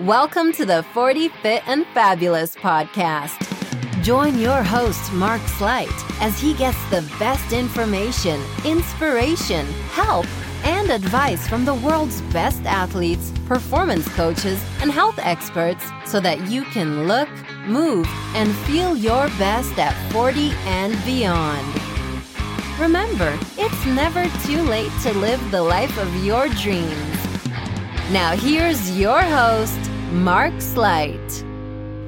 Welcome to the 40 Fit and Fabulous Podcast. Join your host, Mark Slight, as he gets the best information, inspiration, help, and advice from the world's best athletes, performance coaches, and health experts so that you can look, move, and feel your best at 40 and beyond. Remember, it's never too late to live the life of your dreams. Now here's your host, Mark Slight.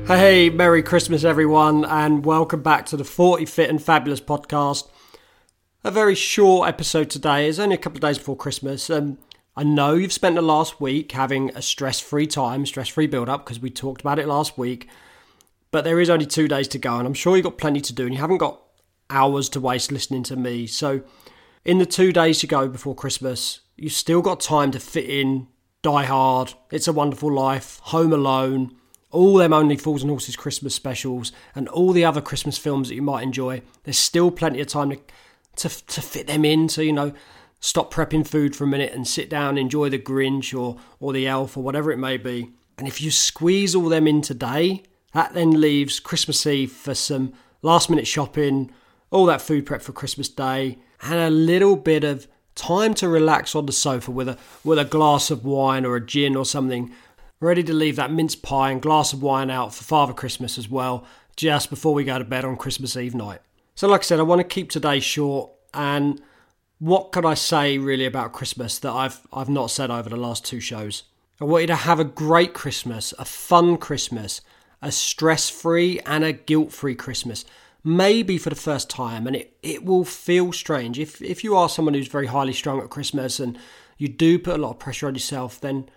Hey, Merry Christmas everyone, and welcome back to the 40 Fit and Fabulous Podcast. A very short episode today. It's only a couple of days before Christmas. I know you've spent the last week having a stress-free build-up, because we talked about it last week, but there is only 2 days to go, and I'm sure you've got plenty to do, and you haven't got hours to waste listening to me. So in the 2 days to go before Christmas, you've still got time to fit in Die Hard, It's a Wonderful Life, Home Alone, all them Only Fools and Horses Christmas specials, and all the other Christmas films that you might enjoy. There's still plenty of time to fit them in. So, you know, stop prepping food for a minute and sit down, enjoy The Grinch or The Elf or whatever it may be. And if you squeeze all them in today, that then leaves Christmas Eve for some last minute shopping, all that food prep for Christmas Day, and a little bit of time to relax on the sofa with a glass of wine or a gin or something, ready to leave that mince pie and glass of wine out for Father Christmas as well, just before we go to bed on Christmas Eve night. So like I said, I want to keep today short, and what could I say really about Christmas that I've not said over the last 2 shows? I want you to have a great Christmas, a fun Christmas, a stress-free and a guilt-free Christmas. Maybe for the first time, and it will feel strange. If you are someone who's very highly strung at Christmas and you do put a lot of pressure on yourself, then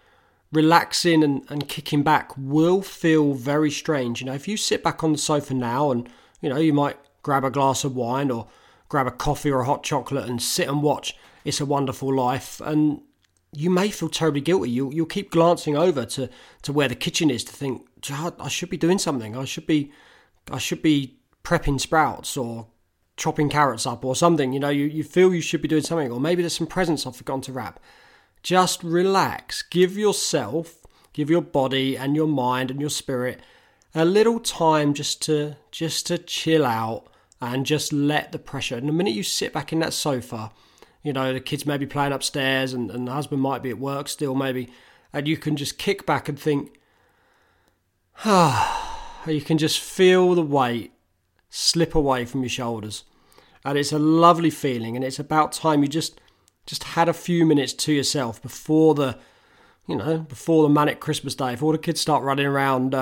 relaxing and kicking back will feel very strange. You know, if you sit back on the sofa now and, you know, you might grab a glass of wine or grab a coffee or a hot chocolate and sit and watch It's a Wonderful Life, and you may feel terribly guilty. You'll keep glancing over to where the kitchen is to think, I should be doing something. I should be prepping sprouts or chopping carrots up or something. You know, you feel you should be doing something, or maybe there's some presents I've forgotten to wrap. Just relax. Give yourself, give your body and your mind and your spirit a little time just to chill out and just let the pressure. And the minute you sit back in that sofa, you know, the kids may be playing upstairs and the husband might be at work still maybe, and you can just kick back and think, you can just feel the weight slip away from your shoulders, and it's a lovely feeling. And it's about time you just had a few minutes to yourself before the manic Christmas Day, before the kids start running around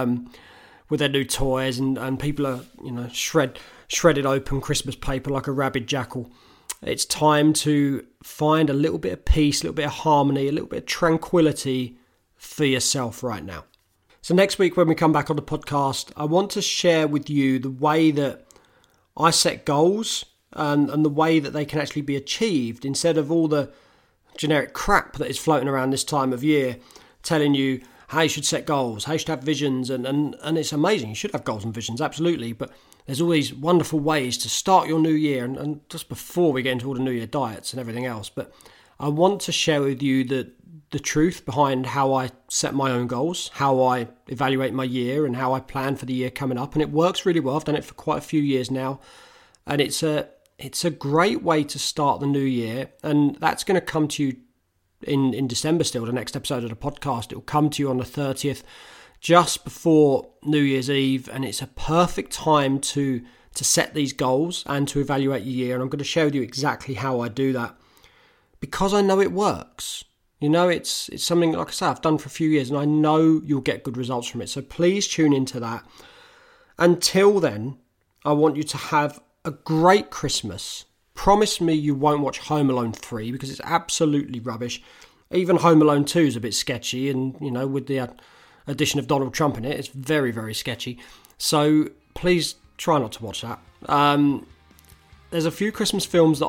with their new toys and people are, you know, shredded open Christmas paper like a rabid jackal. It's time to find a little bit of peace, a little bit of harmony, a little bit of tranquility for yourself right now. So next week when we come back on the podcast, I want to share with you the way that I set goals and the way that they can actually be achieved, instead of all the generic crap that is floating around this time of year telling you how you should set goals, how you should have visions, and it's amazing. You should have goals and visions, absolutely, but there's all these wonderful ways to start your new year, and just before we get into all the new year diets and everything else. But I want to share with you the truth behind how I set my own goals, how I evaluate my year, and how I plan for the year coming up. And it works really well. I've done it for quite a few years now, and it's a great way to start the new year. And that's going to come to you in December still, the next episode of the podcast. It will come to you on the 30th, just before New Year's Eve, and it's a perfect time to set these goals and to evaluate your year. And I'm going to share with you exactly how I do that, because I know it works. You know, it's something, like I say, I've done for a few years, and I know you'll get good results from it. So please tune into that. Until then, I want you to have a great Christmas. Promise me you won't watch Home Alone 3, because it's absolutely rubbish. Even Home Alone 2 is a bit sketchy, and, you know, with the addition of Donald Trump in it, it's very, very sketchy. So please try not to watch that. There's a few Christmas films that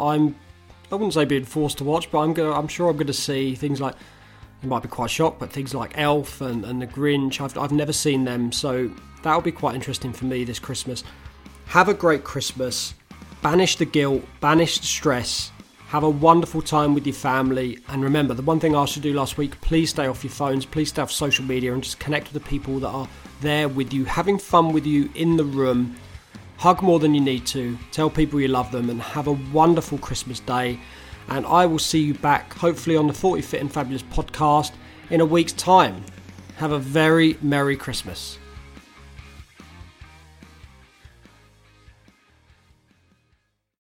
I wouldn't say being forced to watch, but I'm sure I'm going to see things like, you might be quite shocked, but things like Elf and The Grinch. I've never seen them, so that'll be quite interesting for me this Christmas. Have a great Christmas. Banish the guilt, banish the stress. Have a wonderful time with your family. And remember, the one thing I asked you to do last week, please stay off your phones, please stay off social media, and just connect with the people that are there with you, having fun with you in the room. Hug more than you need to. Tell people you love them, and have a wonderful Christmas day. And I will see you back, hopefully, on the 40 Fit and Fabulous podcast in a week's time. Have a very Merry Christmas.